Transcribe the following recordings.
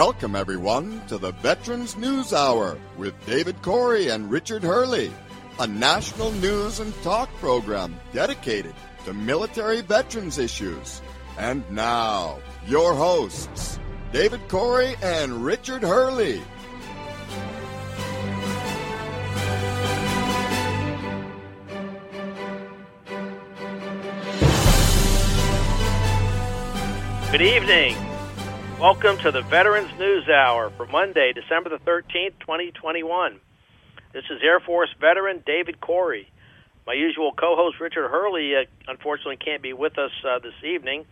Welcome, everyone, to the Veterans News Hour with David Corey and Richard Hurley, a national news and talk program dedicated to military veterans issues. And now, your hosts, David Corey and Richard Hurley. Good evening. Welcome to the Veterans News Hour for Monday, December the 13th, 2021. This is Air Force veteran David Corey. My usual co-host Richard Hurley unfortunately can't be with us this evening.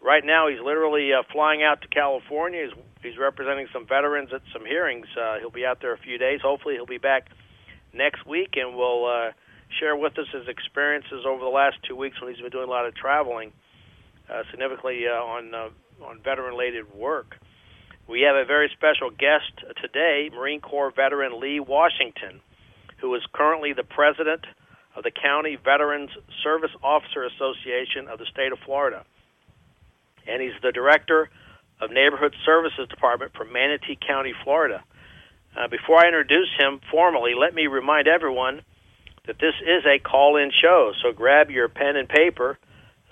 Right now he's literally flying out to California. He's representing some veterans at some hearings. He'll be out there a few days. Hopefully he'll be back next week and will share with us his experiences over the last 2 weeks when he's been doing a lot of traveling. Significantly on veteran-related work. We have a very special guest today, Marine Corps veteran Lee Washington, who is currently the president of the County Veterans Service Officer Association of the State of Florida. And he's the director of Neighborhood Services Department for Manatee County, Florida. Before I introduce him formally, let me remind everyone that this is a call-in show, so grab your pen and paper.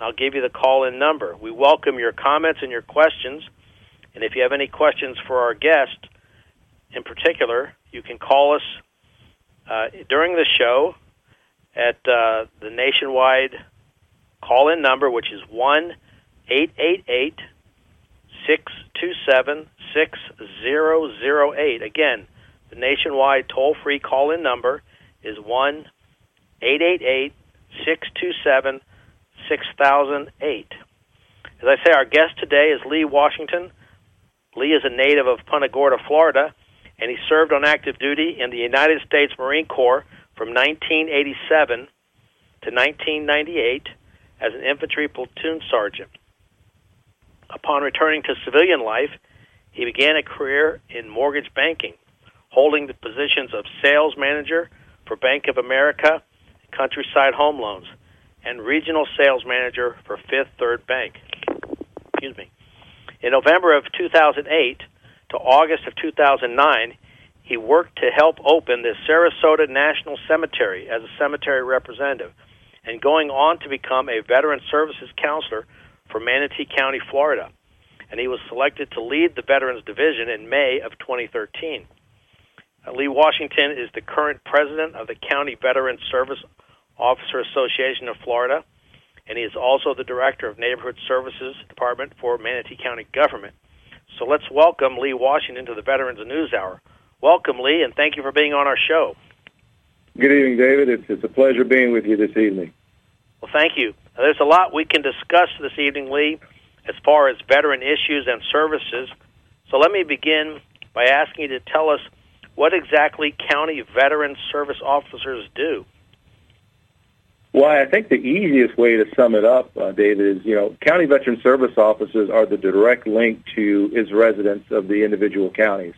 I'll give you the call-in number. We welcome your comments and your questions. And if you have any questions for our guest in particular, you can call us during the show at the nationwide call-in number, which is 1-888-627-6008. Again, the nationwide toll-free call-in number is 1-888-627-6008. 6008. As I say, our guest today is Lee Washington. Lee is a native of Punta Gorda, Florida, and he served on active duty in the United States Marine Corps from 1987 to 1998 as an infantry platoon sergeant. Upon returning to civilian life, he began a career in mortgage banking, holding the positions of sales manager for Bank of America and Countryside Home Loans, and regional sales manager for Fifth Third Bank. Excuse me. In November of 2008 to August of 2009, he worked to help open the Sarasota National Cemetery as a cemetery representative, and going on to become a veteran services counselor for Manatee County, Florida. And he was selected to lead the Veterans Division in May of 2013. Lee Washington is the current president of the County Veterans Service Officer Association of Florida, and he is also the director of Neighborhood Services Department for Manatee County Government. So let's welcome Lee Washington to the Veterans News Hour. Welcome, Lee, and thank you for being on our show. Good evening, David. It's a pleasure being with you this evening. Well, thank you. Now, there's a lot we can discuss this evening, Lee, as far as veteran issues and services. So let me begin by asking you to tell us what exactly county veteran service officers do. Well, I think the easiest way to sum it up, David, is, county veteran service officers are the direct link to its residents of the individual counties.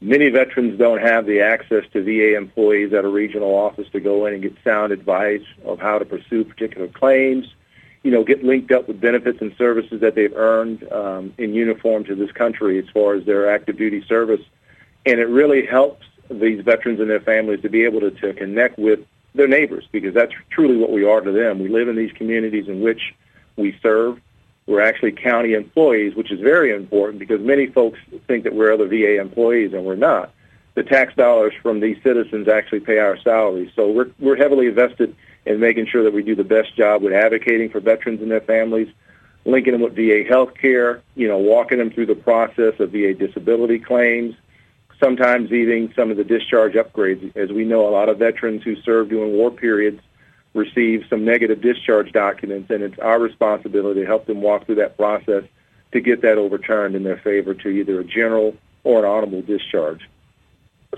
Many veterans don't have the access to VA employees at a regional office to go in and get sound advice of how to pursue particular claims, get linked up with benefits and services that they've earned in uniform to this country as far as their active duty service. And it really helps these veterans and their families to be able to connect with their neighbors, because that's truly what we are to them. We live in these communities in which we serve. We're actually county employees, which is very important because many folks think that we're other VA employees, and we're not. The tax dollars from these citizens actually pay our salaries, so we're heavily invested in making sure that we do the best job with advocating for veterans and their families, linking them with VA health care, walking them through the process of VA disability claims, sometimes even some of the discharge upgrades. As we know, a lot of veterans who serve during war periods receive some negative discharge documents, and it's our responsibility to help them walk through that process to get that overturned in their favor to either a general or an honorable discharge.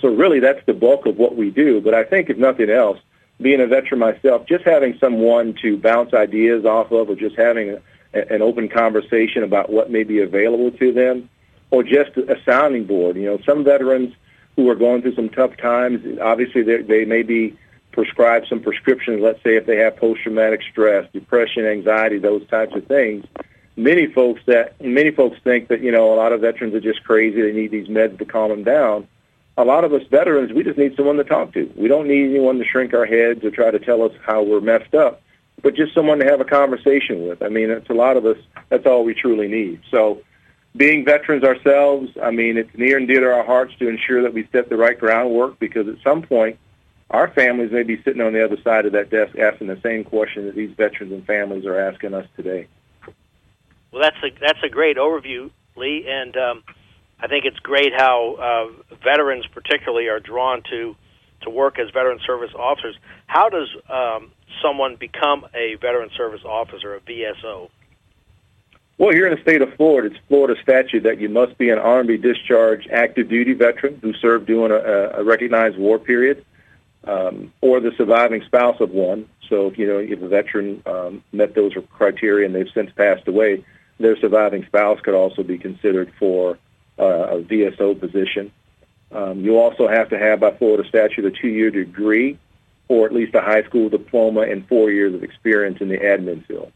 So really, that's the bulk of what we do. But I think, if nothing else, being a veteran myself, just having someone to bounce ideas off of, or just having an open conversation about what may be available to them, or just a sounding board. Some veterans who are going through some tough times, obviously they may be prescribed some prescriptions, let's say if they have post-traumatic stress, depression, anxiety, those types of things. many folks think that, you know, a lot of veterans are just crazy. They need these meds to calm them down. A lot of us veterans, we just need someone to talk to. We don't need anyone to shrink our heads or try to tell us how we're messed up, but just someone to have a conversation with. I mean, it's a lot of us, that's all we truly need. So being veterans ourselves, I mean, it's near and dear to our hearts to ensure that we set the right groundwork, because at some point our families may be sitting on the other side of that desk asking the same question that these veterans and families are asking us today. Well, that's a great overview, Lee, and I think it's great how veterans particularly are drawn to work as veteran service officers. How does someone become a veteran service officer, a VSO? Well, here in the state of Florida, it's Florida statute that you must be an Army discharged active duty veteran who served during a recognized war period, or the surviving spouse of one. So, you know, if a veteran met those criteria and they've since passed away, their surviving spouse could also be considered for a VSO position. You also have to have, by Florida statute, a 2-year degree or at least a high school diploma and 4 years of experience in the admin field.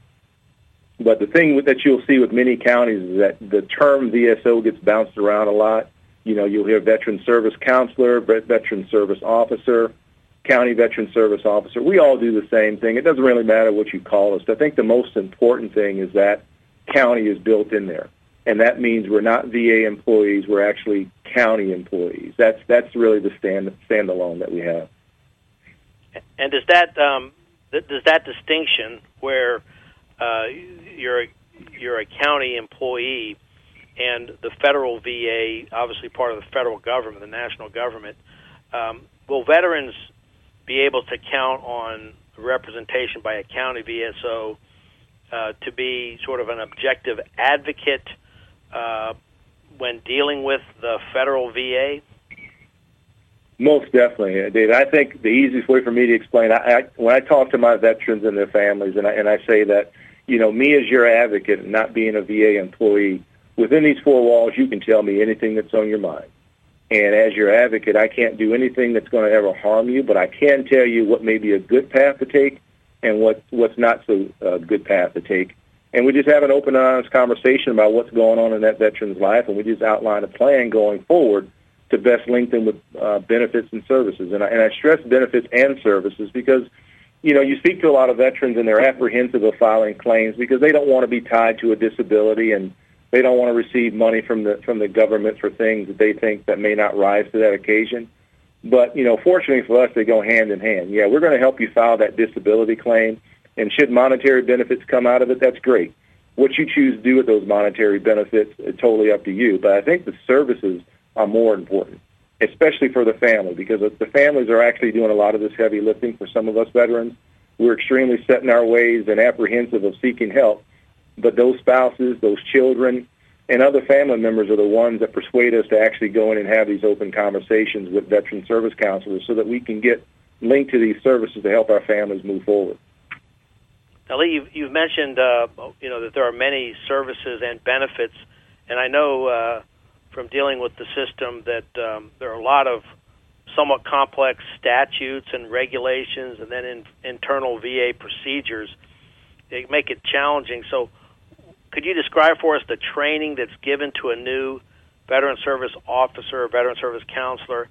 But the thing that you'll see with many counties is that the term VSO gets bounced around a lot. You know, you'll hear veteran service counselor, veteran service officer, county veteran service officer. We all do the same thing. It doesn't really matter what you call us. I think the most important thing is that county is built in there, and that means we're not VA employees. We're actually county employees. That's really the standalone that we have. And does that distinction where you're a county employee and the federal VA, obviously part of the federal government, the national government, will veterans be able to count on representation by a county VSO to be sort of an objective advocate when dealing with the federal VA? Most definitely, Dave. I think the easiest way for me to explain, when I talk to my veterans and their families, and I say that, you know, me as your advocate, and not being a VA employee, within these four walls, you can tell me anything that's on your mind. And as your advocate, I can't do anything that's going to ever harm you, but I can tell you what may be a good path to take and what's not so good path to take. And we just have an open and honest conversation about what's going on in that veteran's life, and we just outline a plan going forward to best link them with benefits and services. And I stress benefits and services because, you know, you speak to a lot of veterans and they're apprehensive of filing claims because they don't want to be tied to a disability, and they don't want to receive money from the government for things that they think that may not rise to that occasion. But, you know, fortunately for us, they go hand in hand. Yeah, we're going to help you file that disability claim, and should monetary benefits come out of it, that's great. What you choose to do with those monetary benefits is totally up to you. But I think the services are more important, especially for the family, because the families are actually doing a lot of this heavy lifting for some of us veterans. We're extremely set in our ways and apprehensive of seeking help. But those spouses, those children, and other family members are the ones that persuade us to actually go in and have these open conversations with veteran service counselors so that we can get linked to these services to help our families move forward. Now, Lee, you've mentioned you know, that there are many services and benefits, and I know from dealing with the system that there are a lot of somewhat complex statutes and regulations and then internal VA procedures. They make it challenging. So could you describe for us the training that's given to a new veteran service officer or veteran service counselor,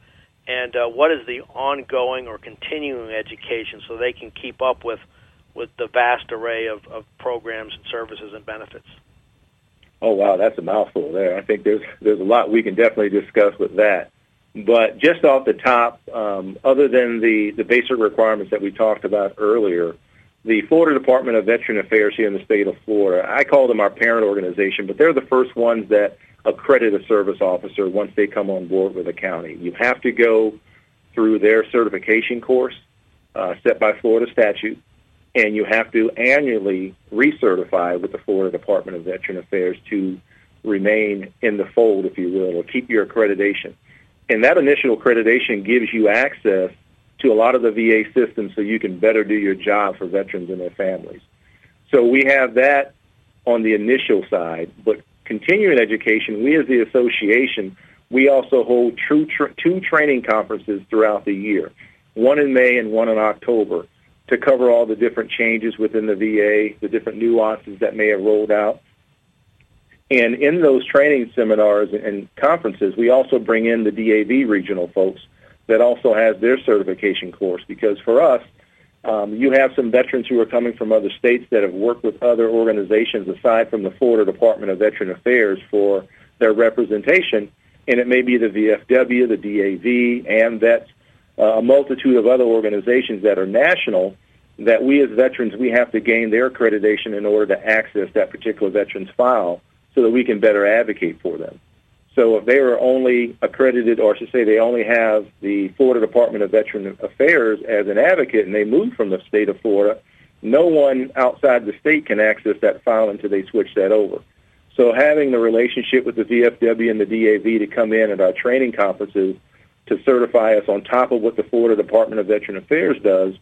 and what is the ongoing or continuing education so they can keep up with the vast array of programs and services and benefits? Oh, wow, that's a mouthful there. I think there's a lot we can definitely discuss with that. But just off the top, other than the basic requirements that we talked about earlier, the Florida Department of Veteran Affairs here in the state of Florida, I call them our parent organization, but they're the first ones that accredit a service officer once they come on board with a county. You have to go through their certification course set by Florida statute, and you have to annually recertify with the Florida Department of Veteran Affairs to remain in the fold, if you will, or keep your accreditation. And that initial accreditation gives you access to a lot of the VA system so you can better do your job for veterans and their families. So we have that on the initial side, but continuing education, we as the association, we also hold two training conferences throughout the year, one in May and one in October, to cover all the different changes within the VA, the different nuances that may have rolled out, And in those training seminars and conferences, we also bring in the DAV regional folks that also has their certification course, because for us, you have some veterans who are coming from other states that have worked with other organizations aside from the Florida Department of Veteran Affairs for their representation, and it may be the VFW, the DAV, and that's a multitude of other organizations that are national that we as veterans, we have to gain their accreditation in order to access that particular veteran's file so that we can better advocate for them. So if they are only accredited, or I should say they only have the Florida Department of Veteran Affairs as an advocate and they move from the state of Florida, no one outside the state can access that file until they switch that over. So having the relationship with the VFW and the DAV to come in at our training conferences to certify us on top of what the Florida Department of Veteran Affairs does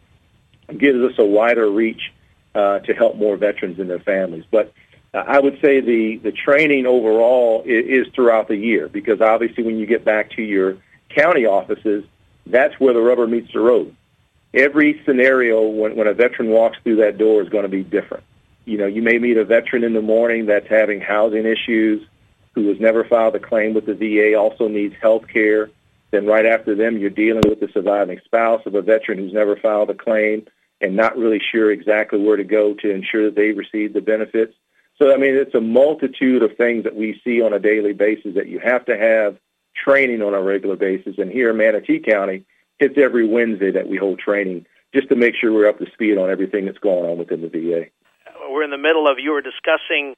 gives us a wider reach to help more veterans and their families. But I would say the training overall is throughout the year, because obviously when you get back to your county offices, that's where the rubber meets the road. Every scenario when a veteran walks through that door is going to be different. You know, you may meet a veteran in the morning that's having housing issues, who has never filed a claim with the VA, also needs health care. Then right after them, you're dealing with the surviving spouse of a veteran who's never filed a claim and not really sure exactly where to go to ensure that they receive the benefits. So, I mean, it's a multitude of things that we see on a daily basis that you have to have training on a regular basis. And here in Manatee County, it's every Wednesday that we hold training just to make sure we're up to speed on everything that's going on within the VA. We're in the middle of, you were discussing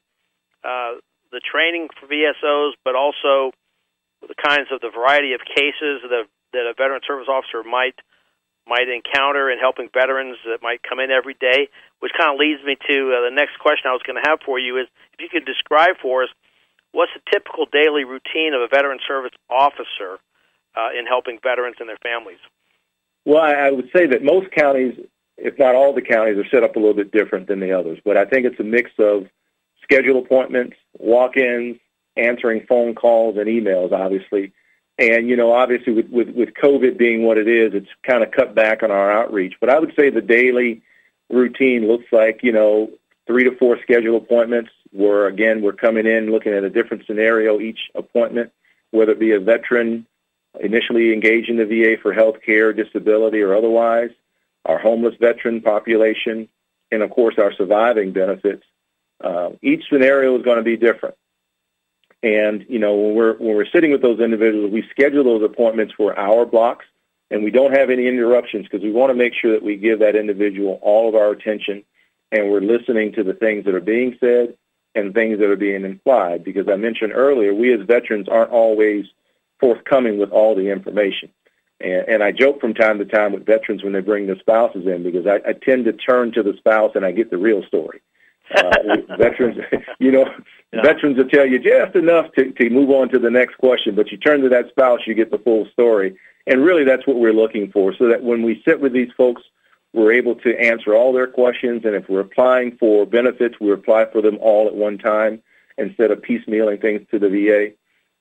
the training for VSOs, but also the kinds of the variety of cases that a veteran service officer might encounter in helping veterans that might come in every day, which kind of leads me to the next question I was going to have for you is, if you could describe for us, what's the typical daily routine of a veteran service officer in helping veterans and their families? Well, I would say that most counties, if not all the counties, are set up a little bit different than the others, but I think it's a mix of scheduled appointments, walk-ins, answering phone calls and emails, obviously. And, you know, obviously with COVID being what it is, it's kind of cut back on our outreach. But I would say the daily routine looks like, you know, 3 to 4 scheduled appointments where, again, we're coming in looking at a different scenario each appointment, whether it be a veteran initially engaging the VA for health care, disability, or otherwise, our homeless veteran population, and, of course, our surviving benefits. Each scenario is going to be different. And, you know, when we're sitting with those individuals, we schedule those appointments for hour blocks, and we don't have any interruptions because we want to make sure that we give that individual all of our attention and we're listening to the things that are being said and things that are being implied, because I mentioned earlier, we as veterans aren't always forthcoming with all the information. And I joke from time to time with veterans when they bring their spouses in, because I tend to turn to the spouse and I get the real story. Veterans, you know, yeah. Veterans will tell you just enough to move on to the next question, but you turn to that spouse, you get the full story. And really that's what we're looking for, so that when we sit with these folks, we're able to answer all their questions. And if we're applying for benefits, we apply for them all at one time instead of piecemealing things to the VA.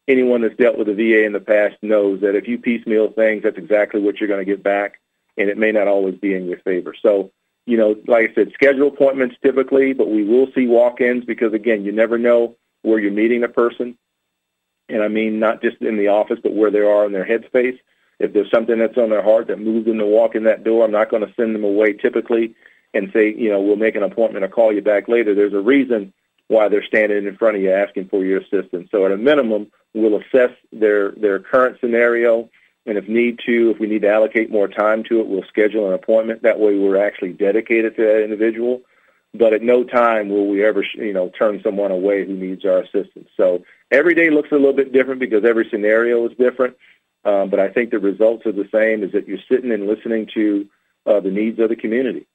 Anyone that's dealt with the VA in the past knows that if you piecemeal things, that's exactly what you're going to get back, and it may not always be in your favor. So, you know, like I said, schedule appointments typically, but we will see walk-ins because, again, you never know where you're meeting a person. And I mean not just in the office, but where they are in their headspace. If there's something that's on their heart that moves them to walk in that door, I'm not going to send them away typically and say, you know, we'll make an appointment or call you back later. There's a reason why they're standing in front of you asking for your assistance. So at a minimum, we'll assess their current scenario. And if need to, if we need to allocate more time to it, we'll schedule an appointment. That way we're actually dedicated to that individual. But at no time will we ever, you know, turn someone away who needs our assistance. So every day looks a little bit different because every scenario is different. But I think the results are the same, is that you're sitting and listening to the needs of the community.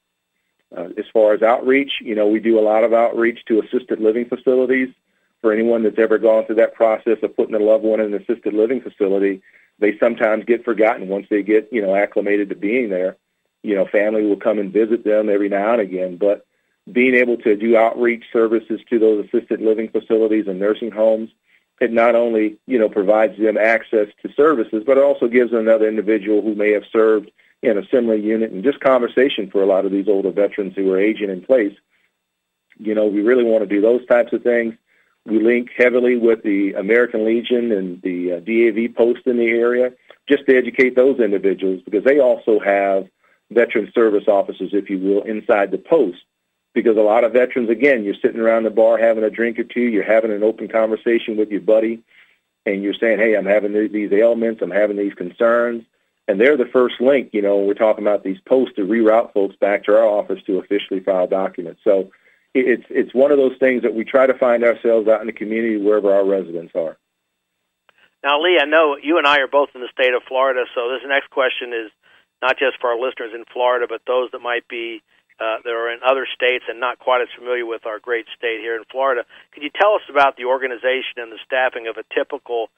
As far as outreach, you know, we do a lot of outreach to assisted living facilities. For anyone that's ever gone through that process of putting a loved one in an assisted living facility, they sometimes get forgotten once they get, you know, acclimated to being there. You know, family will come and visit them every now and again, but being able to do outreach services to those assisted living facilities and nursing homes, it not only, you know, provides them access to services, but it also gives another individual who may have served in a similar unit and just conversation for a lot of these older veterans who are aging in place. You know, we really want to do those types of things. We link heavily with the American Legion and the DAV post in the area just to educate those individuals, because they also have veteran service officers, if you will, inside the post. Because a lot of veterans, again, you're sitting around the bar having a drink or two, you're having an open conversation with your buddy, and you're saying, hey, I'm having these ailments, I'm having these concerns. And they're the first link, you know, when we're talking about these posts to reroute folks back to our office to officially file documents. So it's one of those things that we try to find ourselves out in the community wherever our residents are. Now, Lee, I know you and I are both in the state of Florida, so this next question is not just for our listeners in Florida, but those that might be that are in other states and not quite as familiar with our great state here in Florida. Could you tell us about the organization and the staffing of a typical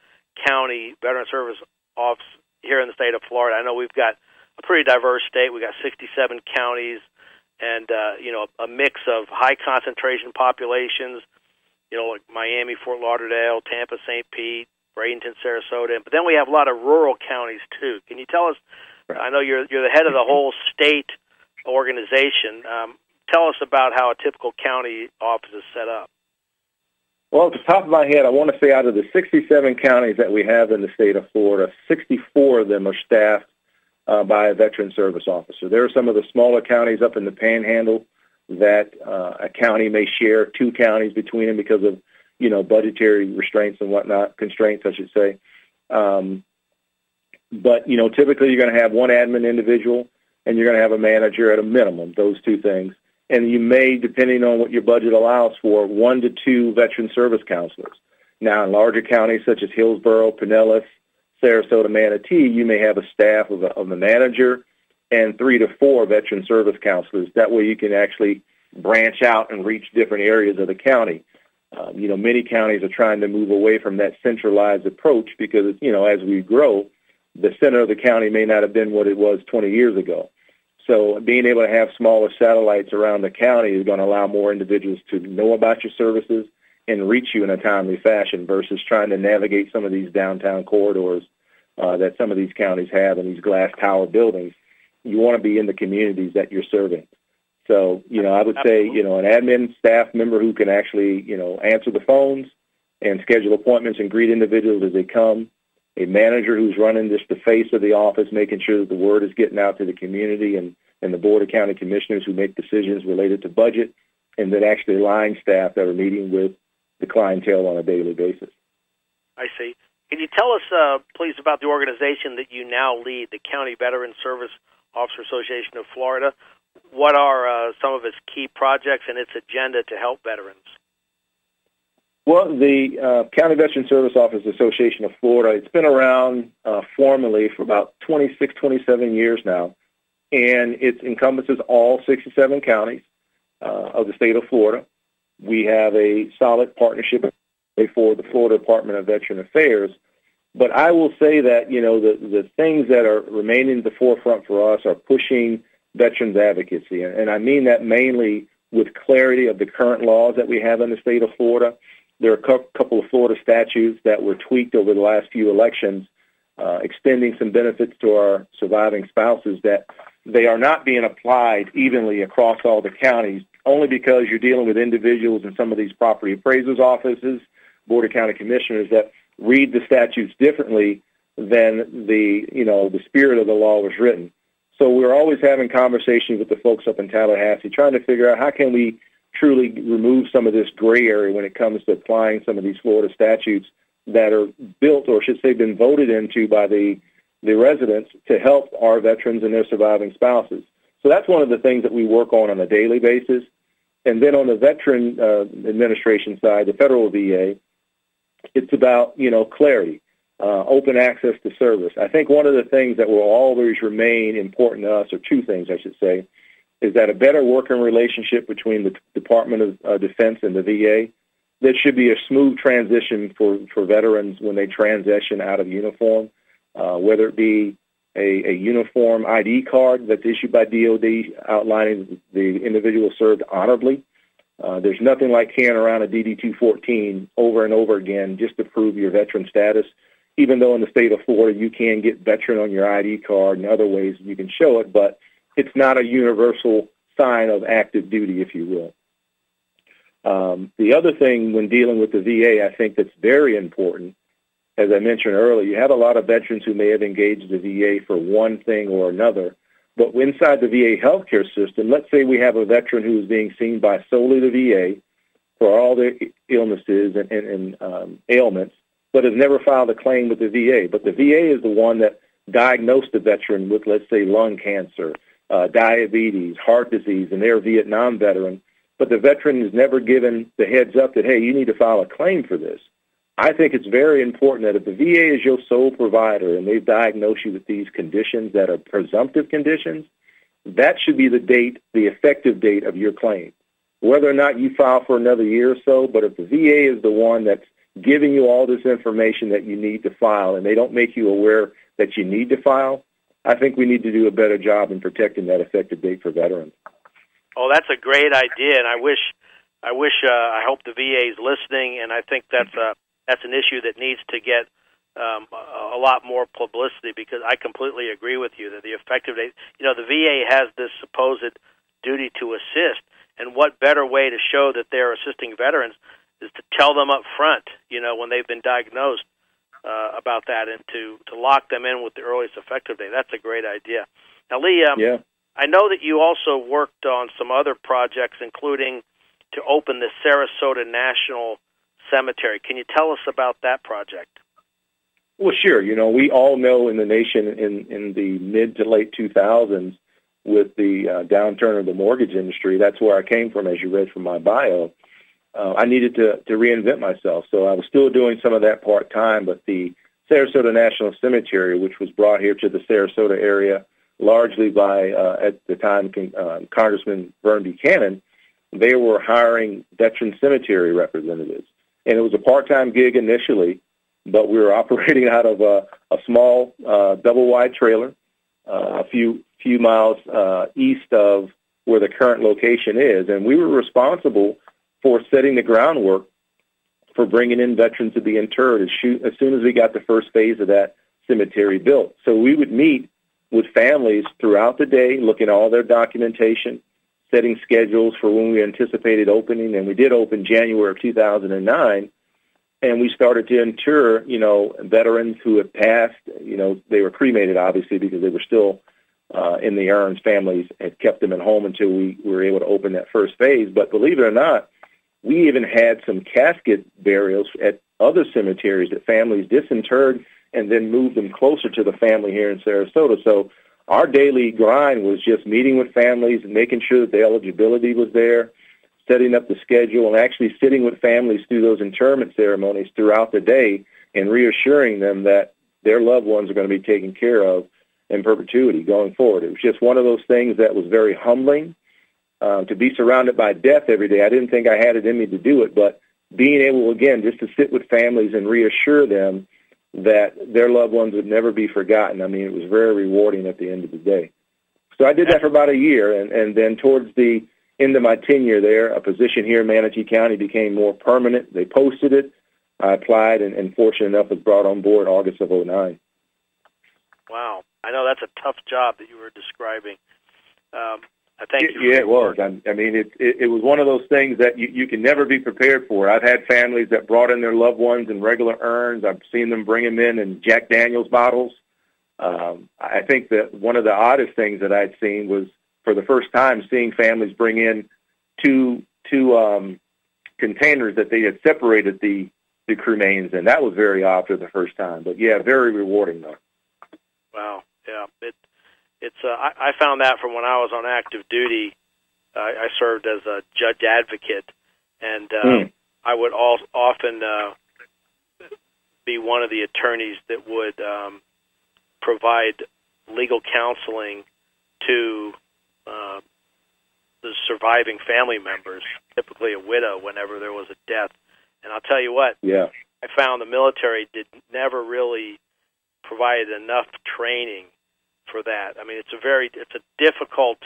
county veteran service office here in the state of Florida? I know we've got a pretty diverse state. We've got 67 counties and, you know, a mix of high concentration populations, you know, like Miami, Fort Lauderdale, Tampa, St. Pete, Bradenton, Sarasota. But then we have a lot of rural counties, too. Can you tell us, I know you're the head of the whole state organization. Tell us about how a typical county office is set up. Well, at the top of my head, I want to say out of the 67 counties that we have in the state of Florida, 64 of them are staffed by a veteran service officer. There are some of the smaller counties up in the Panhandle that a county may share two counties between them because of, you know, budgetary restraints and whatnot, constraints, I should say. But, you know, typically you're going to have one admin individual and you're going to have a manager at a minimum, those two things. And you may, depending on what your budget allows for, 1 to 2 veteran service counselors. Now, in larger counties such as Hillsborough, Pinellas, Sarasota-Manatee, you may have a staff of the manager and 3 to 4 veteran service counselors. That way you can actually branch out and reach different areas of the county. You know, many counties are trying to move away from that centralized approach because, you know, as we grow, the center of the county may not have been what it was 20 years ago. So being able to have smaller satellites around the county is going to allow more individuals to know about your services and reach you in a timely fashion versus trying to navigate some of these downtown corridors that some of these counties have in these glass tower buildings. You want to be in the communities that you're serving. So, you know, I would say, you know, an admin staff member who can actually, you know, answer the phones and schedule appointments and greet individuals as they come. A manager who's running just the face of the office, making sure that the word is getting out to the community and the Board of County Commissioners who make decisions related to budget, and then actually line staff that are meeting with the clientele on a daily basis. I see. Can you tell us, please, about the organization that you now lead, the County Veterans Service Officer Association of Florida? What are some of its key projects and its agenda to help veterans? Well, the County Veterans Service Office Association of Florida, it's been around formally for about 26, 27 years now, and it encompasses all 67 counties of the state of Florida. We have a solid partnership for the Florida Department of Veteran Affairs, but I will say that, you know, the things that are remaining at the forefront for us are pushing veterans advocacy, and I mean that mainly with clarity of the current laws that we have in the state of Florida. There are a couple of Florida statutes that were tweaked over the last few elections, extending some benefits to our surviving spouses that they are not being applied evenly across all the counties, only because you're dealing with individuals in some of these property appraisers' offices, Board of County Commissioners, that read the statutes differently than the, you know, the spirit of the law was written. So we're always having conversations with the folks up in Tallahassee, trying to figure out how can we truly remove some of this gray area when it comes to applying some of these Florida statutes that are built, or should say been voted into by the residents to help our veterans and their surviving spouses. So that's one of the things that we work on a daily basis. And then on the veteran administration side, the federal VA, it's about, you know, clarity, open access to service. I think one of the things that will always remain important to us, or two things I should say, is that a better working relationship between the Department of Defense and the VA. There should be a smooth transition for veterans when they transition out of uniform, whether it be a uniform ID card that's issued by DOD outlining the individual served honorably. There's nothing like carrying around a DD-214 over and over again just to prove your veteran status, even though in the state of Florida you can get veteran on your ID card and other ways you can show it, but it's not a universal sign of active duty, if you will. The other thing when dealing with the VA, I think that's very important, as I mentioned earlier, you have a lot of veterans who may have engaged the VA for one thing or another, but inside the VA healthcare system, let's say we have a veteran who is being seen by solely the VA for all their illnesses and ailments, but has never filed a claim with the VA. But the VA is the one that diagnosed the veteran with, let's say, lung cancer, diabetes, heart disease, and they're a Vietnam veteran. But the veteran is never given the heads up that, hey, you need to file a claim for this. I think it's very important that if the VA is your sole provider and they've diagnosed you with these conditions that are presumptive conditions, that should be the date, the effective date of your claim. Whether or not you file for another year or so, but if the VA is the one that's giving you all this information that you need to file and they don't make you aware that you need to file, I think we need to do a better job in protecting that effective date for veterans. Oh, that's a great idea, and I wish, I hope the VA is listening, and I think that's an issue that needs to get a lot more publicity, because I completely agree with you that the effective date, you know, the VA has this supposed duty to assist, and what better way to show that they're assisting veterans is to tell them up front, you know, when they've been diagnosed about that, and to lock them in with the earliest effective date. That's a great idea. Now, Lee, yeah. I know that you also worked on some other projects, including to open the Sarasota National Cemetery. Can you tell us about that project? Well, sure. You know, we all know in the nation in the mid to late 2000s with the downturn of the mortgage industry, that's where I came from, as you read from my bio. I needed to reinvent myself, so I was still doing some of that part-time, but the Sarasota National Cemetery, which was brought here to the Sarasota area largely by, at the time, Congressman Vern Buchanan, they were hiring veteran cemetery representatives. And it was a part-time gig initially, but we were operating out of a small double-wide trailer a few miles east of where the current location is. And we were responsible for setting the groundwork for bringing in veterans to be interred as soon as we got the first phase of that cemetery built. So we would meet with families throughout the day, looking at all their documentation, setting schedules for when we anticipated opening, and we did open January of 2009, and we started to inter, you know, veterans who had passed. You know, they were cremated, obviously, because they were still in the urns. Families had kept them at home until we were able to open that first phase. But believe it or not, we even had some casket burials at other cemeteries that families disinterred and then moved them closer to the family here in Sarasota. So our daily grind was just meeting with families and making sure that the eligibility was there, setting up the schedule, and actually sitting with families through those interment ceremonies throughout the day and reassuring them that their loved ones are going to be taken care of in perpetuity going forward. It was just one of those things that was very humbling. To be surrounded by death every day, I didn't think I had it in me to do it, but being able, again, just to sit with families and reassure them that their loved ones would never be forgotten. I mean, it was very rewarding at the end of the day. So I did that for about a year, and then towards the end of my tenure there, a position here in Manatee County became more permanent. They posted it. I applied, and fortunate enough was brought on board August of 2009. Wow. I know that's a tough job that you were describing. I think it was. I mean, it was one of those things that you can never be prepared for. I've had families that brought in their loved ones in regular urns. I've seen them bring them in Jack Daniels bottles. I think that one of the oddest things that I'd seen was, for the first time, seeing families bring in two containers that they had separated the cremains in. That was very odd for the first time. But, yeah, very rewarding, though. Wow, yeah, I found that from when I was on active duty. I served as a judge advocate, and I would often be one of the attorneys that would provide legal counseling to the surviving family members, typically a widow, whenever there was a death. And I'll tell you what, yeah, I found the military never really provided enough training for that. I mean, it's a difficult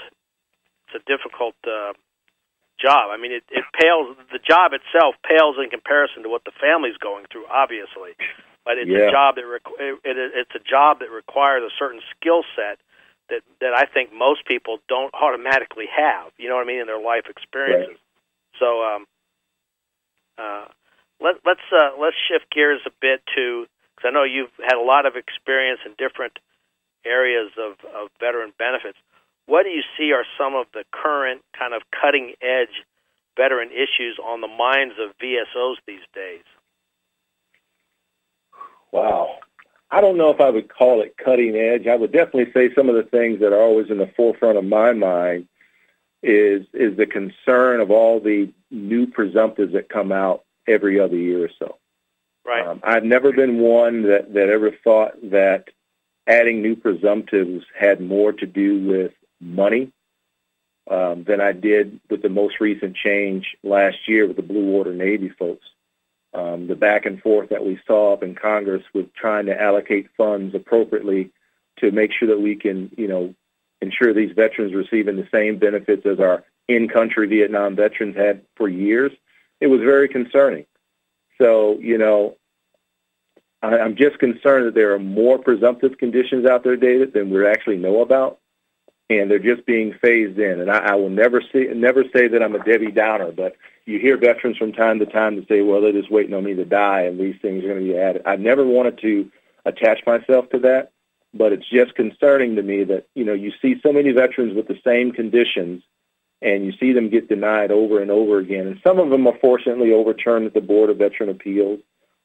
job. I mean, it pales. The job itself pales in comparison to what the family's going through, obviously. But it's a job that requires a certain skill set that I think most people don't automatically have. You know what I mean, in their life experiences. Right. So Let's shift gears a bit to, because I know you've had a lot of experience in different areas of veteran benefits. What do you see are some of the current kind of cutting-edge veteran issues on the minds of VSOs these days? Wow. I don't know if I would call it cutting edge. I would definitely say some of the things that are always in the forefront of my mind is the concern of all the new presumptives that come out every other year or so. Right. I've never been one that ever thought that adding new presumptives had more to do with money than I did with the most recent change last year with the Blue Water Navy folks. The back and forth that we saw up in Congress with trying to allocate funds appropriately to make sure that we can, ensure these veterans receiving the same benefits as our in-country Vietnam veterans had for years, it was very concerning. So, I'm just concerned that there are more presumptive conditions out there, David, than we actually know about, and they're just being phased in. And I will never say that I'm a Debbie Downer, but you hear veterans from time to time to say, well, they're just waiting on me to die, and these things are going to be added. I've never wanted to attach myself to that, but it's just concerning to me that, you see so many veterans with the same conditions, and you see them get denied over and over again. And some of them are fortunately overturned at the Board of Veteran Appeals.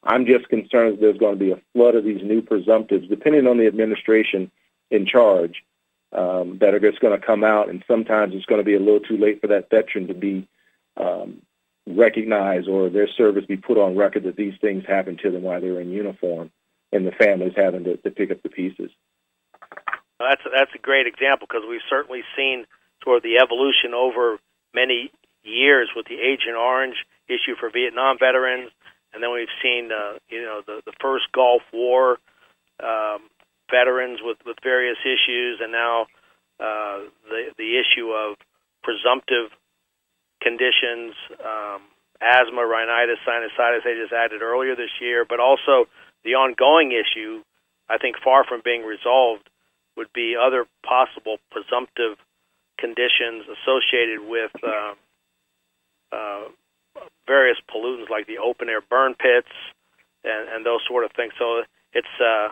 I'm just concerned that there's going to be a flood of these new presumptives, depending on the administration in charge, that are just going to come out, and sometimes it's going to be a little too late for that veteran to be recognized or their service be put on record that these things happened to them while they were in uniform, and the families having to pick up the pieces. That's a great example, because we've certainly seen sort of the evolution over many years with the Agent Orange issue for Vietnam veterans, and then we've seen the first Gulf War veterans with various issues, and now the issue of presumptive conditions, asthma, rhinitis, sinusitis, they just added earlier this year, but also the ongoing issue, I think far from being resolved, would be other possible presumptive conditions associated with various pollutants like the open-air burn pits and those sort of things. So it's a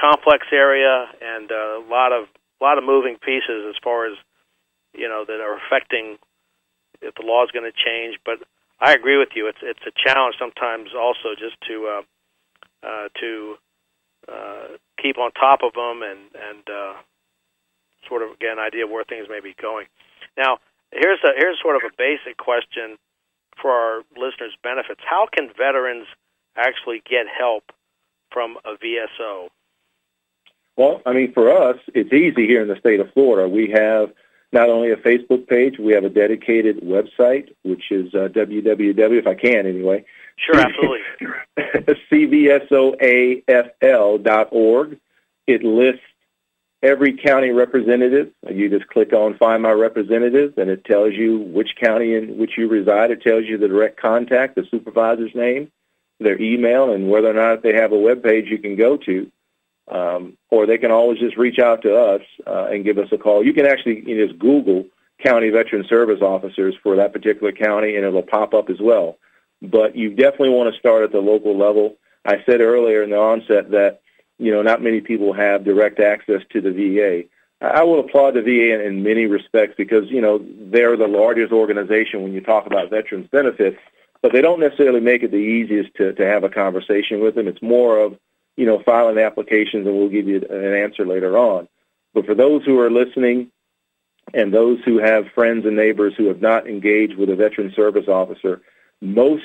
complex area and a lot of moving pieces as far as, that are affecting if the law is going to change. But I agree with you. It's a challenge sometimes also just to keep on top of them and sort of get an idea of where things may be going. Now, here's sort of a basic question for our listeners' benefits. How can veterans actually get help from a VSO? Well, for us, it's easy here in the state of Florida. We have not only a Facebook page, we have a dedicated website, which is www, if I can anyway. Sure, absolutely. cvsoafl.org. It lists every county representative. You just click on Find My Representative, and it tells you which county in which you reside. It tells you the direct contact, the supervisor's name, their email, and whether or not they have a web page you can go to. Or they can always just reach out to us and give us a call. You can actually just Google County Veteran Service Officers for that particular county, and it'll pop up as well. But you definitely want to start at the local level. I said earlier in the onset that, not many people have direct access to the VA. I will applaud the VA in many respects because, they're the largest organization when you talk about veterans benefits, but they don't necessarily make it the easiest to have a conversation with them. It's more of, filing applications, and we'll give you an answer later on. But for those who are listening and those who have friends and neighbors who have not engaged with a veteran service officer, most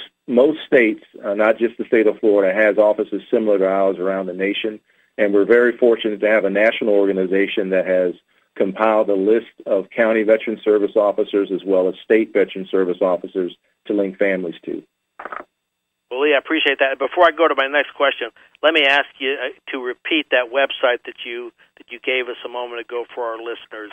states, not just the state of Florida, has offices similar to ours around the nation, and we're very fortunate to have a national organization that has compiled a list of county veteran service officers as well as state veteran service officers to link families to. Well, Lee, I appreciate that. Before I go to my next question, let me ask you to repeat that website that you gave us a moment ago for our listeners.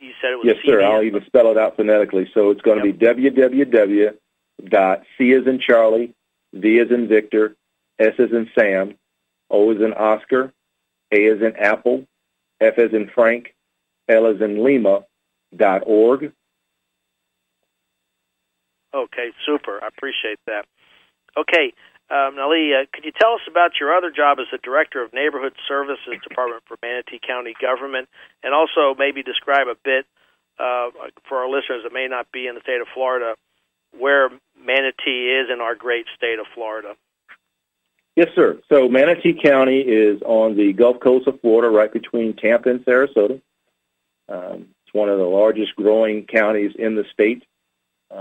You said it was. Yes, sir. I'll even spell it out phonetically. So it's going to be www.C as in Charlie, V as in Victor, S as in Sam, O as in Oscar, A as in Apple, F as in Frank, L as in Lima .org. Okay, super. I appreciate that. Okay, now, Lee, could you tell us about your other job as the Director of Neighborhood Services Department for Manatee County Government, and also maybe describe a bit for our listeners that may not be in the state of Florida where Manatee is in our great state of Florida? Yes, sir. So Manatee County is on the Gulf Coast of Florida, right between Tampa and Sarasota. It's one of the largest growing counties in the state.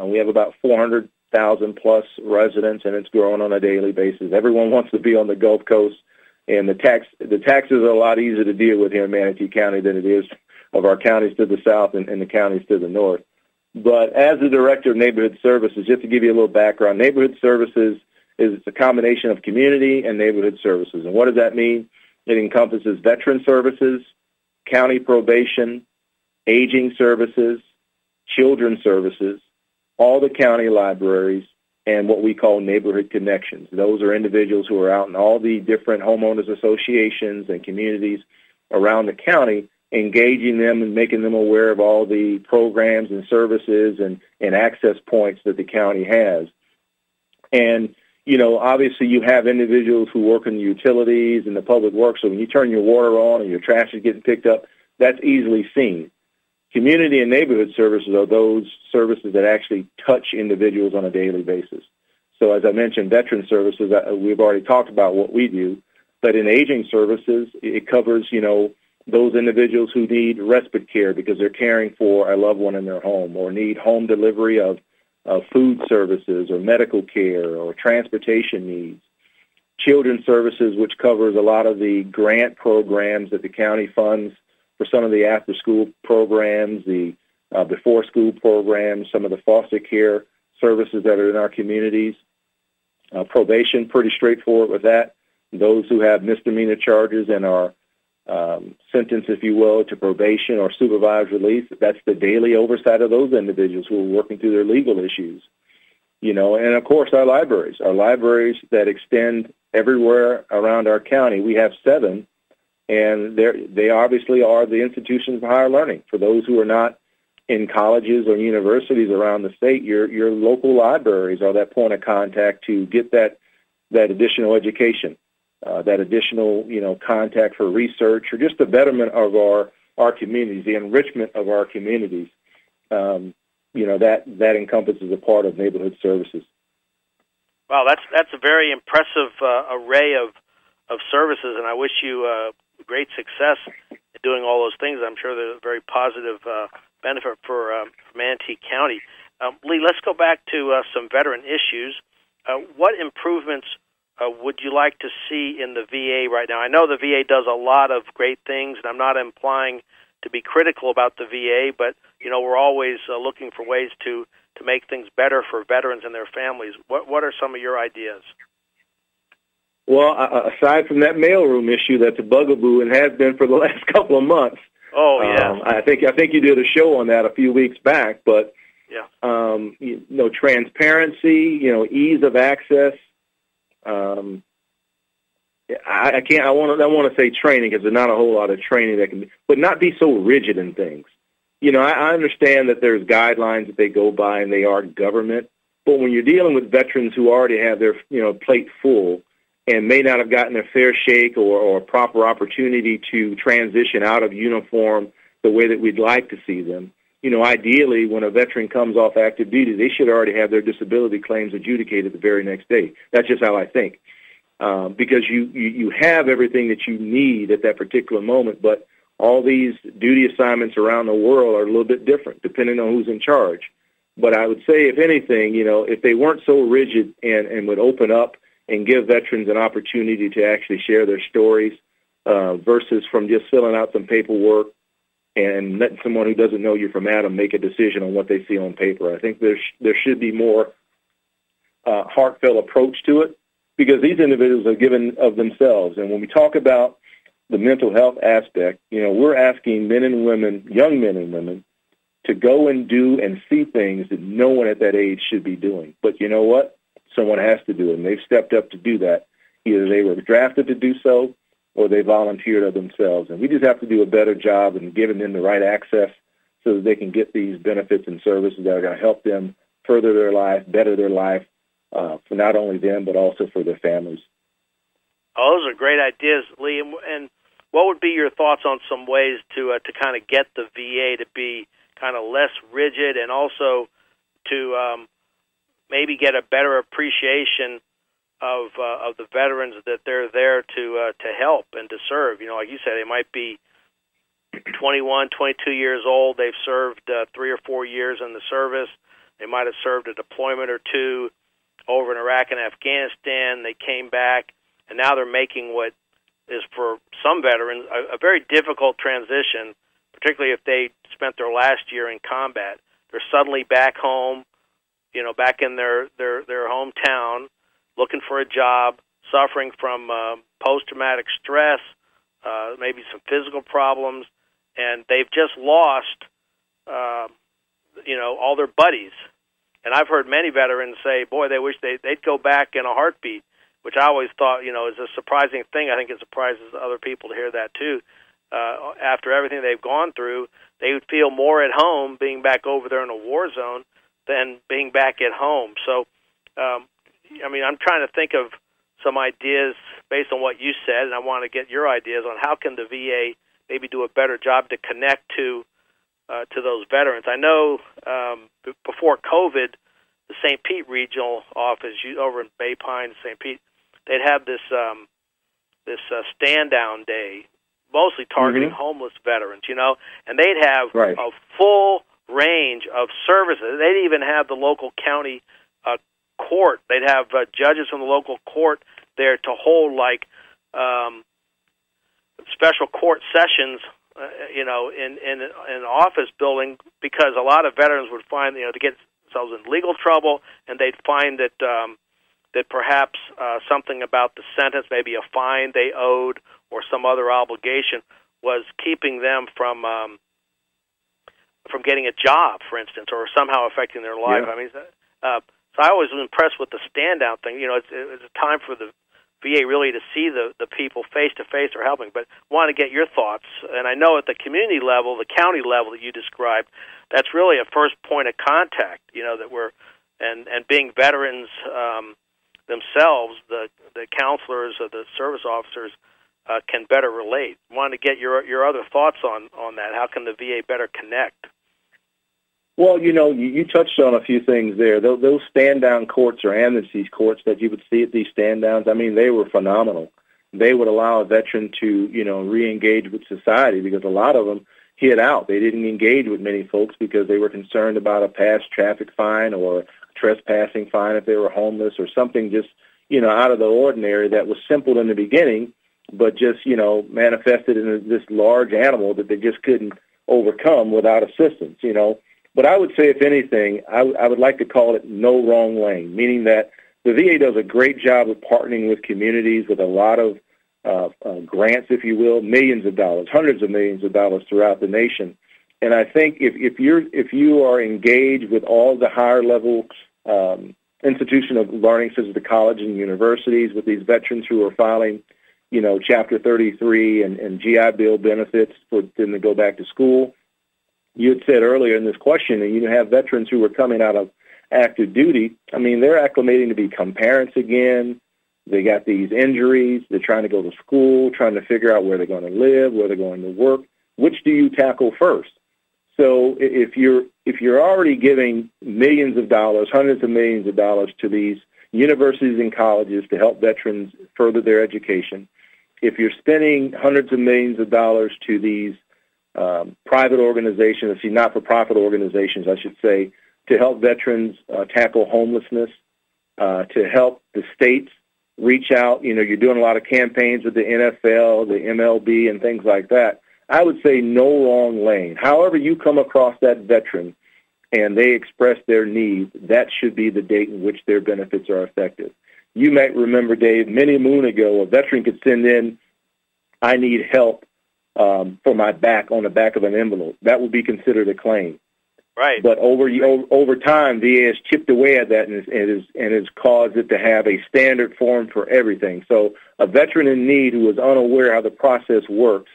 We have about 400,000-plus residents, and it's growing on a daily basis. Everyone wants to be on the Gulf Coast, and the taxes are a lot easier to deal with here in Manatee County than it is of our counties to the south and the counties to the north. But as the Director of Neighborhood Services, just to give you a little background, Neighborhood Services is a combination of community and neighborhood services. And what does that mean? It encompasses veteran services, county probation, aging services, children's services, all the county libraries, and what we call neighborhood connections. Those are individuals who are out in all the different homeowners associations and communities around the county, engaging them and making them aware of all the programs and services and access points that the county has. And, you know, obviously you have individuals who work in the utilities and the public works, so when you turn your water on and your trash is getting picked up, that's easily seen. Community and neighborhood services are those services that actually touch individuals on a daily basis. So as I mentioned, veteran services, we've already talked about what we do, but in aging services, it covers, you know, those individuals who need respite care because they're caring for a loved one in their home or need home delivery of food services or medical care or transportation needs. Children's services, which covers a lot of the grant programs that the county funds for some of the after-school programs, the before-school programs, some of the foster care services that are in our communities. Probation, pretty straightforward with that. Those who have misdemeanor charges and are sentenced, if you will, to probation or supervised release, that's the daily oversight of those individuals who are working through their legal issues. You know, and, of course, our libraries that extend everywhere around our county. We have 7. And they obviously are the institutions of higher learning. For those who are not in colleges or universities around the state, your local libraries are that point of contact to get that additional education, that additional, you know, contact for research or just the betterment of our communities, the enrichment of our communities. You know, that encompasses a part of neighborhood services. Wow, that's a very impressive array of services, and I wish you great success in doing all those things. I'm sure there's a very positive benefit for Manatee County. Lee, let's go back to some veteran issues. What improvements would you like to see in the VA right now? I know the VA does a lot of great things, and I'm not implying to be critical about the VA, but you know we're always looking for ways to make things better for veterans and their families. What are some of your ideas? Well, aside from that mailroom issue, that's a bugaboo and has been for the last couple of months. Oh yeah, I think you did a show on that a few weeks back. But yeah, you know, transparency, you know, ease of access. I can't. I want to say training because there's not a whole lot of training that can be, but not be so rigid in things. You know, I understand that there's guidelines that they go by and they are government, but when you're dealing with veterans who already have their plate full and may not have gotten a fair shake or a proper opportunity to transition out of uniform the way that we'd like to see them. You know, ideally, when a veteran comes off active duty, they should already have their disability claims adjudicated the very next day. That's just how I think. Because you have everything that you need at that particular moment, but all these duty assignments around the world are a little bit different, depending on who's in charge. But I would say, if anything, you know, if they weren't so rigid and would open up and give veterans an opportunity to actually share their stories versus from just filling out some paperwork and letting someone who doesn't know you from Adam make a decision on what they see on paper. I think there should be more heartfelt approach to it because these individuals are given of themselves. And when we talk about the mental health aspect, you know, we're asking men and women, young men and women, to go and do and see things that no one at that age should be doing. But you know what? Someone has to do it, and they've stepped up to do that. Either they were drafted to do so or they volunteered of themselves. And we just have to do a better job in giving them the right access so that they can get these benefits and services that are going to help them further their life, better their life for not only them but also for their families. Oh, those are great ideas, Lee. And what would be your thoughts on some ways to kind of get the VA to be kind of less rigid and also to maybe get a better appreciation of the veterans that they're there to help and to serve? You know, like you said, they might be 21, 22 years old. They've served 3 or 4 years in the service. They might have served a deployment or two over in Iraq and Afghanistan. They came back, and now they're making what is for some veterans a very difficult transition, particularly if they spent their last year in combat. They're suddenly back home, you know, back in their hometown, looking for a job, suffering from post-traumatic stress, maybe some physical problems, and they've just lost, you know, all their buddies. And I've heard many veterans say, boy, they wish they'd go back in a heartbeat, which I always thought, you know, is a surprising thing. I think it surprises other people to hear that, too. After everything they've gone through, they would feel more at home being back over there in a war zone than being back at home. So, I mean, I'm trying to think of some ideas based on what you said, and I want to get your ideas on how can the VA maybe do a better job to connect to those veterans. I know before COVID, the St. Pete Regional Office over in Bay Pine, St. Pete, they'd have this this stand-down day, mostly targeting homeless veterans, you know, and they'd have a full range of services. They'd even have the local county court. They'd have judges from the local court there to hold, like, special court sessions, you know, in an office building, because a lot of veterans would find, you know, to get themselves in legal trouble, and they'd find that that perhaps something about the sentence, maybe a fine they owed or some other obligation, was keeping them from getting a job, for instance, or somehow affecting their life. Yeah. I mean, so I always was impressed with the stand-out thing. You know, it's a time for the VA really to see the people face-to-face or helping, but want to get your thoughts. And I know at the community level, the county level that you described, that's really a first point of contact, you know, that we're and being veterans themselves, the counselors or the service officers can better relate. Want to get your other thoughts on that. How can the VA better connect? Well, you know, you touched on a few things there. Those stand-down courts or amnesty courts that you would see at these stand-downs, I mean, they were phenomenal. They would allow a veteran to, you know, re-engage with society, because a lot of them hid out. They didn't engage with many folks because they were concerned about a past traffic fine or a trespassing fine if they were homeless or something just, you know, out of the ordinary that was simple in the beginning but just, you know, manifested in this large animal that they just couldn't overcome without assistance, you know. But I would say, if anything, I would like to call it no wrong lane, meaning that the VA does a great job of partnering with communities with a lot of grants, if you will, millions of dollars, hundreds of millions of dollars throughout the nation. And I think if you are engaged with all the higher level institutions of learning, such as the college and universities, with these veterans who are filing, you know, Chapter 33 and GI Bill benefits for them to go back to school. You had said earlier in this question that you have veterans who are coming out of active duty. I mean, they're acclimating to become parents again. They got these injuries. They're trying to go to school, trying to figure out where they're going to live, where they're going to work. Which do you tackle first? So if you're already giving millions of dollars, hundreds of millions of dollars to these universities and colleges to help veterans further their education, if you're spending hundreds of millions of dollars to these private organizations, not-for-profit organizations, I should say, to help veterans tackle homelessness, to help the states reach out. You know, you're doing a lot of campaigns with the NFL, the MLB, and things like that. I would say no wrong lane. However you come across that veteran and they express their needs, that should be the date in which their benefits are effective. You might remember, Dave, many a moon ago, a veteran could send in, I need help for my back, on the back of an envelope. That would be considered a claim. Right. But over time, VA has chipped away at that and has caused it to have a standard form for everything. So a veteran in need who is unaware how the process works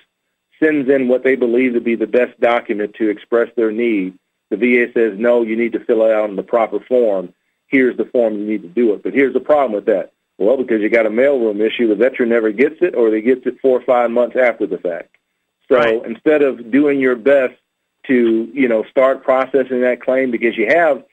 sends in what they believe to be the best document to express their need. The VA says, no, you need to fill it out in the proper form. Here's the form you need to do it. But here's the problem with that. Well, because you got a mailroom issue, the veteran never gets it, or they get it 4 or 5 months after the fact. So instead of doing your best to, you know, start processing that claim, because you have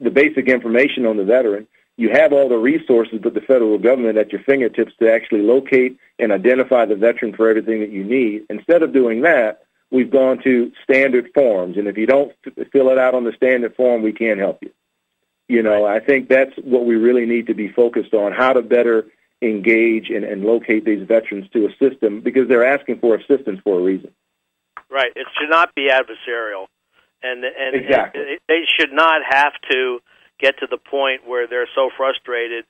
the basic information on the veteran, you have all the resources but the federal government at your fingertips to actually locate and identify the veteran for everything that you need. Instead of doing that, we've gone to standard forms, and if you don't fill it out on the standard form, we can't help you. You know, I think that's what we really need to be focused on, how to better engage and locate these veterans to assist them, because they're asking for assistance for a reason. Right. It should not be adversarial. And exactly. They should not have to get to the point where they're so frustrated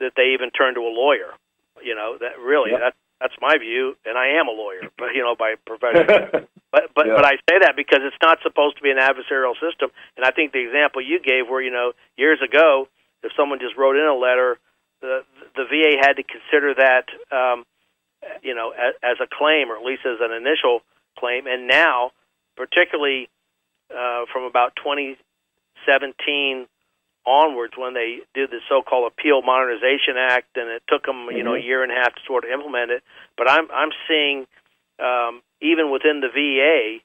that they even turn to a lawyer. You know, that really, that's my view, and I am a lawyer, but, you know, by profession. But I say that because it's not supposed to be an adversarial system. And I think the example you gave where, you know, years ago, if someone just wrote in a letter, the VA had to consider that, you know, as a claim, or at least as an initial claim. And now, particularly from about 2017 onwards, when they did the so-called Appeal Modernization Act, and it took them, you know, a year and a half to sort of implement it. But I'm seeing even within the VA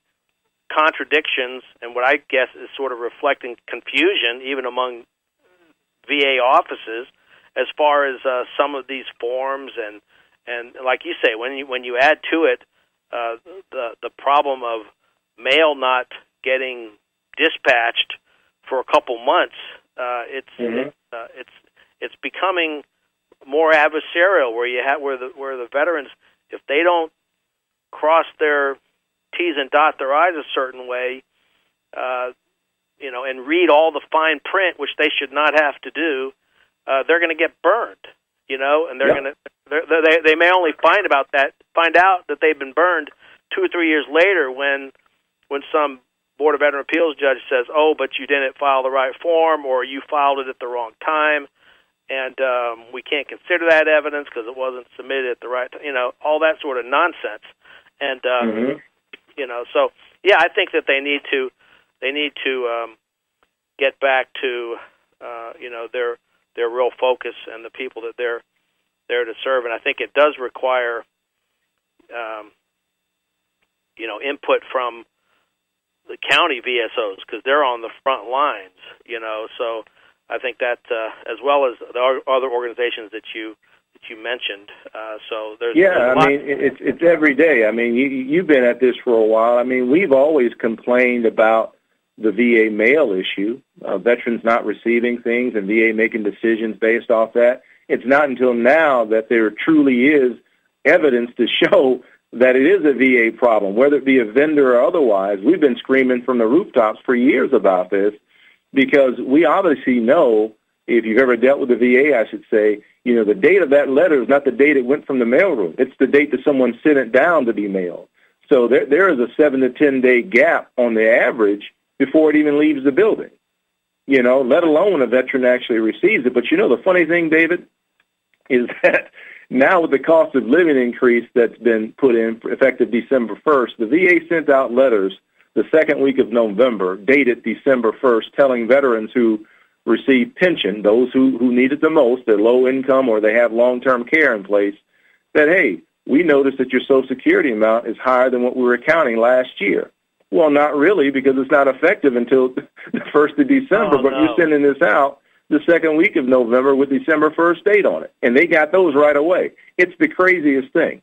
contradictions, and what I guess is sort of reflecting confusion even among VA offices as far as some of these forms and like you say, when you add to it the problem of mail not getting dispatched for a couple months. It's becoming more adversarial, where you have where the veterans, if they don't cross their T's and dot their I's a certain way, you know, and read all the fine print, which they should not have to do, they're going to get burned, you know, and they may only find out that they've been burned 2 or 3 years later when some Board of Veteran Appeals judge says, oh, but you didn't file the right form, or you filed it at the wrong time, and we can't consider that evidence because it wasn't submitted at the right time, you know, all that sort of nonsense. And, you know, so, yeah, I think that they need to get back to, you know, their real focus and the people that they're there to serve. And I think it does require, you know, input from the county VSOs, because they're on the front lines, you know. So I think that, as well as the other organizations that you mentioned. So there's I mean, it's every day. I mean, you've been at this for a while. I mean, we've always complained about the VA mail issue, veterans not receiving things, and VA making decisions based off that. It's not until now that there truly is evidence to show that it is a VA problem, whether it be a vendor or otherwise. We've been screaming from the rooftops for years about this, because we obviously know, if you've ever dealt with the VA, I should say, you know, the date of that letter is not the date it went from the mailroom. It's the date that someone sent it down to be mailed. So there is a 7 to 10 day gap on the average before it even leaves the building, you know, let alone a veteran actually receives it. But, you know, the funny thing, David, is that now with the cost of living increase that's been put in effective December 1st, the VA sent out letters the second week of November, dated December 1st, telling veterans who receive pension, those who need it the most, they're low income or they have long-term care in place, that, hey, we noticed that your Social Security amount is higher than what we were counting last year. Well, not really, because it's not effective until the 1st of December, you're sending this out the second week of November with December 1st date on it. And they got those right away. It's the craziest thing.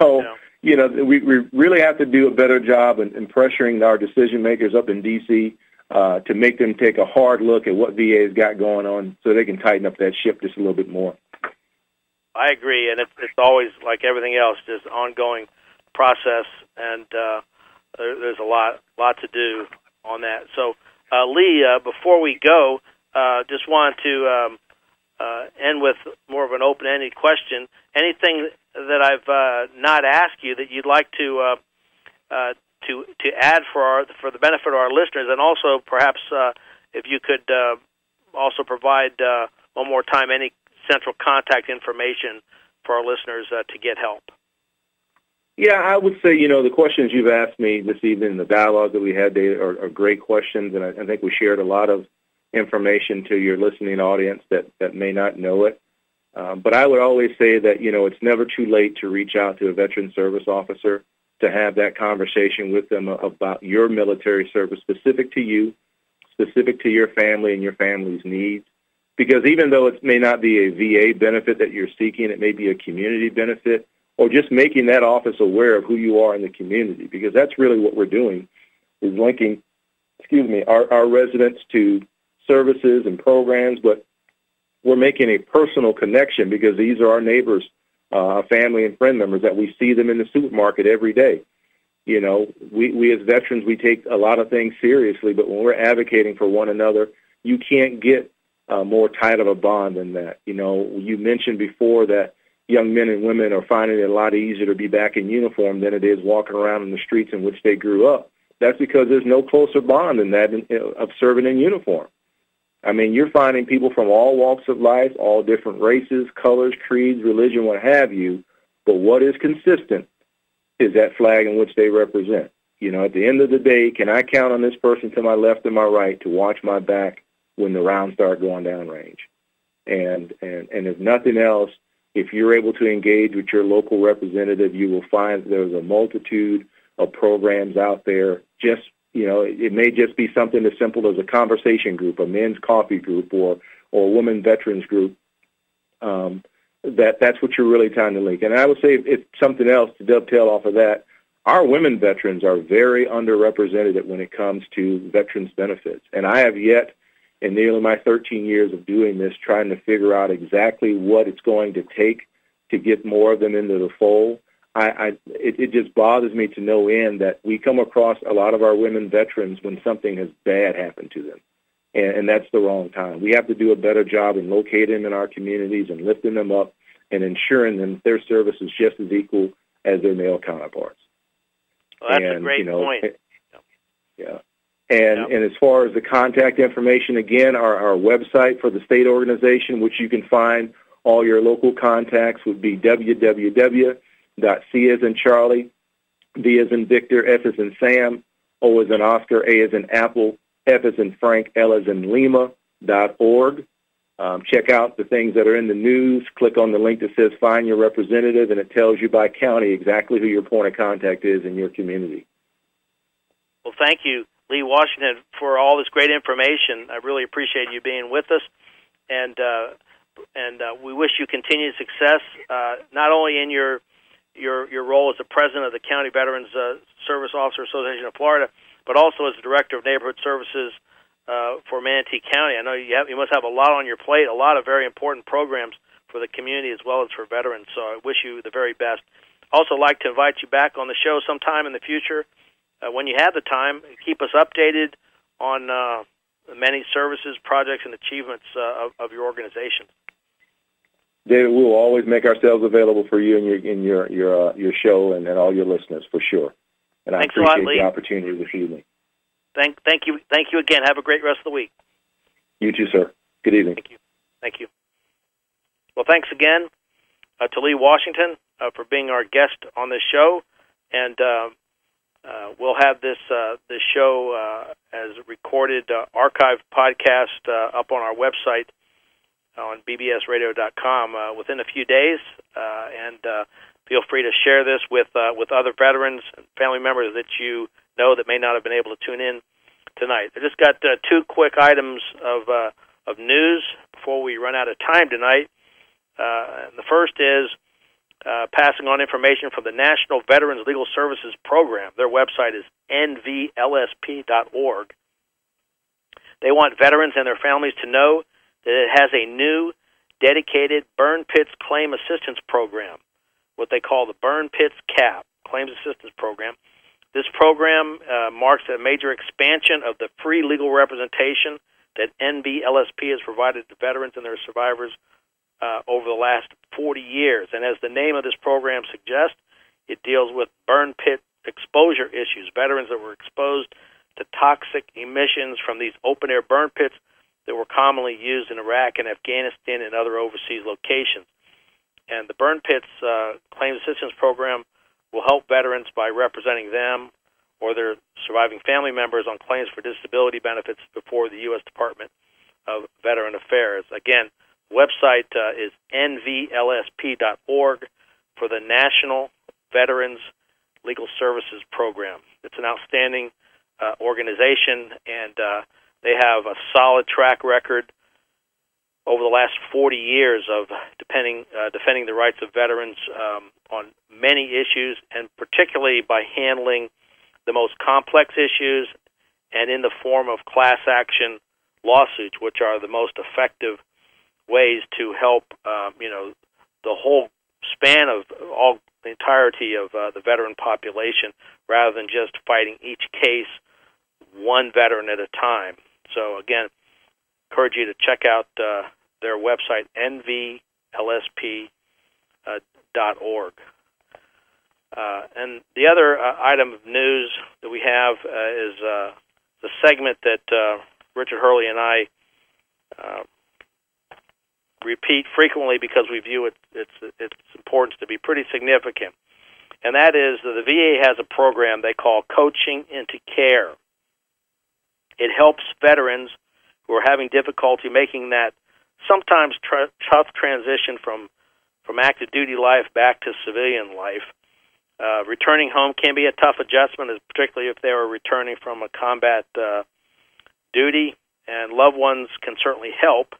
So, you know, we really have to do a better job in pressuring our decision makers up in D.C. To make them take a hard look at what VA's got going on, so they can tighten up that ship just a little bit more. I agree. And it's always, like everything else, just ongoing process. And there's a lot to do on that. So, Lee, before we go, just want to end with more of an open-ended question. Anything that I've not asked you that you'd like to add for the benefit of our listeners, and also perhaps if you could also provide one more time any central contact information for our listeners to get help. Yeah, I would say, you know, the questions you've asked me this evening, the dialogue that we had, they are great questions, and I think we shared a lot of information to your listening audience that may not know it. But I would always say that, you know, it's never too late to reach out to a veteran service officer to have that conversation with them about your military service, specific to you, specific to your family and your family's needs. Because even though it may not be a VA benefit that you're seeking, it may be a community benefit, or just making that office aware of who you are in the community, because that's really what we're doing, is linking, our residents to services and programs, but we're making a personal connection because these are our neighbors, family and friend members that we see them in the supermarket every day. You know, we as veterans, we take a lot of things seriously, but when we're advocating for one another, you can't get more tight of a bond than that. You know, you mentioned before that young men and women are finding it a lot easier to be back in uniform than it is walking around in the streets in which they grew up. That's because there's no closer bond than that of serving in uniform. I mean, you're finding people from all walks of life, all different races, colors, creeds, religion, what have you, but what is consistent is that flag in which they represent. You know, at the end of the day, can I count on this person to my left and my right to watch my back when the rounds start going downrange? And if nothing else, if you're able to engage with your local representative, you will find there's a multitude of programs out there. Just, you know, it may just be something as simple as a conversation group, a men's coffee group, or a women veterans group. That's what you're really trying to link. And I would say, if something else to dovetail off of that, our women veterans are very underrepresented when it comes to veterans benefits. And I have yet, in nearly my 13 years of doing this, trying to figure out exactly what it's going to take to get more of them into the fold. It just bothers me to no end that we come across a lot of our women veterans when something has bad happened to them, and that's the wrong time. We have to do a better job in locating them in our communities and lifting them up and ensuring them that their service is just as equal as their male counterparts. Well, that's a great point. Yeah. And as far as the contact information, again, our website for the state organization, which you can find all your local contacts, would be www.CasVictorFSAM.org. Check out the things that are in the news. Click on the link that says Find Your Representative, and it tells you by county exactly who your point of contact is in your community. Well, thank you, Lee Washington, for all this great information. I really appreciate you being with us, and we wish you continued success, not only in your role as the president of the County Veterans Service Officer Association of Florida, but also as the director of Neighborhood Services for Manatee County. I know you must have a lot on your plate, a lot of very important programs for the community as well as for veterans, so I wish you the very best. Also like to invite you back on the show sometime in the future. When you have the time, keep us updated on many services, projects, and achievements of your organization. David, we will always make ourselves available for you and your show and all your listeners, for sure. And thanks, I appreciate a lot, the opportunity this evening. Thank you again. Have a great rest of the week. You too, sir. Good evening. Thank you. Well, thanks again to Lee Washington for being our guest on this show, and we'll have this show as a recorded archived podcast up on our website on bbsradio.com within a few days, and feel free to share this with other veterans and family members that you know that may not have been able to tune in tonight. I just got two quick items of news before we run out of time tonight. The first is passing on information from the National Veterans Legal Services Program. Their website is nvlsp.org. They want veterans and their families to know that it has a new, dedicated Burn Pits Claim Assistance Program, what they call the Burn Pits CAP, Claims Assistance Program. This program marks a major expansion of the free legal representation that NVLSP has provided to veterans and their survivors over the last 40 years. And as the name of this program suggests, it deals with burn pit exposure issues, veterans that were exposed to toxic emissions from these open-air burn pits that were commonly used in Iraq and Afghanistan and other overseas locations. And the Burn Pits Claims Assistance Program will help veterans by representing them or their surviving family members on claims for disability benefits before the U.S. Department of Veteran Affairs. Again, the website is nvlsp.org for the National Veterans Legal Services Program. It's an outstanding organization, and they have a solid track record over the last 40 years of defending the rights of veterans on many issues, and particularly by handling the most complex issues and in the form of class action lawsuits, which are the most effective ways to help the whole span of the entirety of the veteran population, rather than just fighting each case one veteran at a time. So again, encourage you to check out their website, nvlsp.org. And the other item of news that we have is the segment that Richard Hurley and I repeat frequently because we view its importance to be pretty significant. And that is that the VA has a program they call Coaching into Care. It helps veterans who are having difficulty making that sometimes tough transition from active duty life back to civilian life. Returning home can be a tough adjustment, particularly if they are returning from a combat duty, and loved ones can certainly help.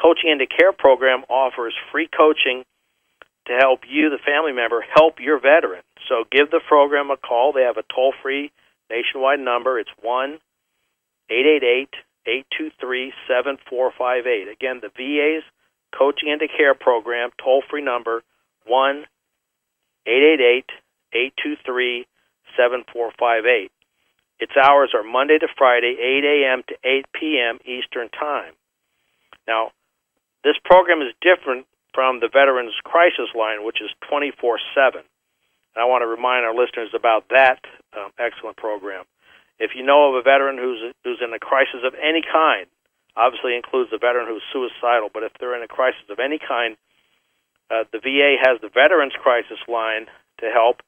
Coaching into Care program offers free coaching to help you, the family member, help your veteran. So give the program a call. They have a toll-free nationwide number. It's 1-888-823-7458. Again, the VA's Coaching into Care program, toll-free number, 1-888-823-7458. Its hours are Monday to Friday, 8 a.m. to 8 p.m. Eastern Time. Now, this program is different from the Veterans Crisis Line, which is 24/7. And I want to remind our listeners about that excellent program. If you know of a veteran who's in a crisis of any kind, obviously includes a veteran who's suicidal, but if they're in a crisis of any kind, the VA has the Veterans Crisis Line to help,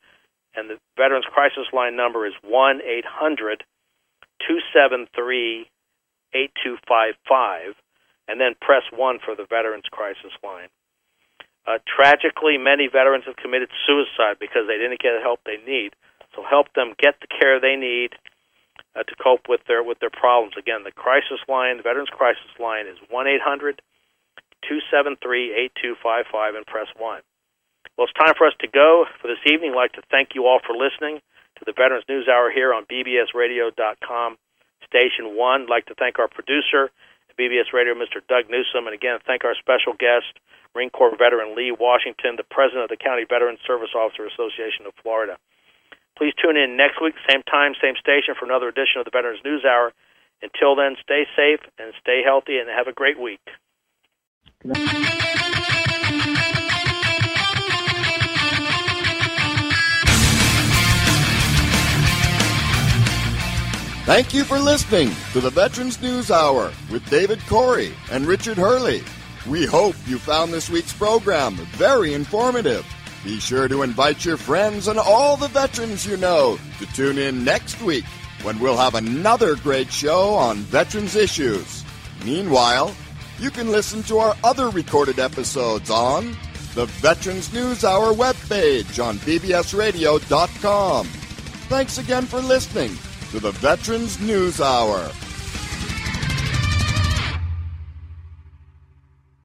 and the Veterans Crisis Line number is 1-800-273-8255, and then press 1 for the Veterans Crisis Line. Tragically, many veterans have committed suicide because they didn't get the help they need, so help them get the care they need to cope with their problems. Again, the crisis line, the Veterans Crisis Line, is 1-800-273-8255 and press 1. Well, it's time for us to go for this evening. I'd like to thank you all for listening to the Veterans News Hour here on bbsradio.com, Station 1. I'd like to thank our producer at BBS Radio, Mr. Doug Newsom, and again, thank our special guest, Marine Corps veteran Lee Washington, the president of the County Veterans Service Officer Association of Florida. Please tune in next week, same time, same station, for another edition of the Veterans News Hour. Until then, stay safe and stay healthy and have a great week. Thank you for listening to the Veterans News Hour with David Corey and Richard Hurley. We hope you found this week's program very informative. Be sure to invite your friends and all the veterans you know to tune in next week when we'll have another great show on veterans issues. Meanwhile, you can listen to our other recorded episodes on the Veterans News Hour webpage on bbsradio.com. Thanks again for listening to the Veterans News Hour.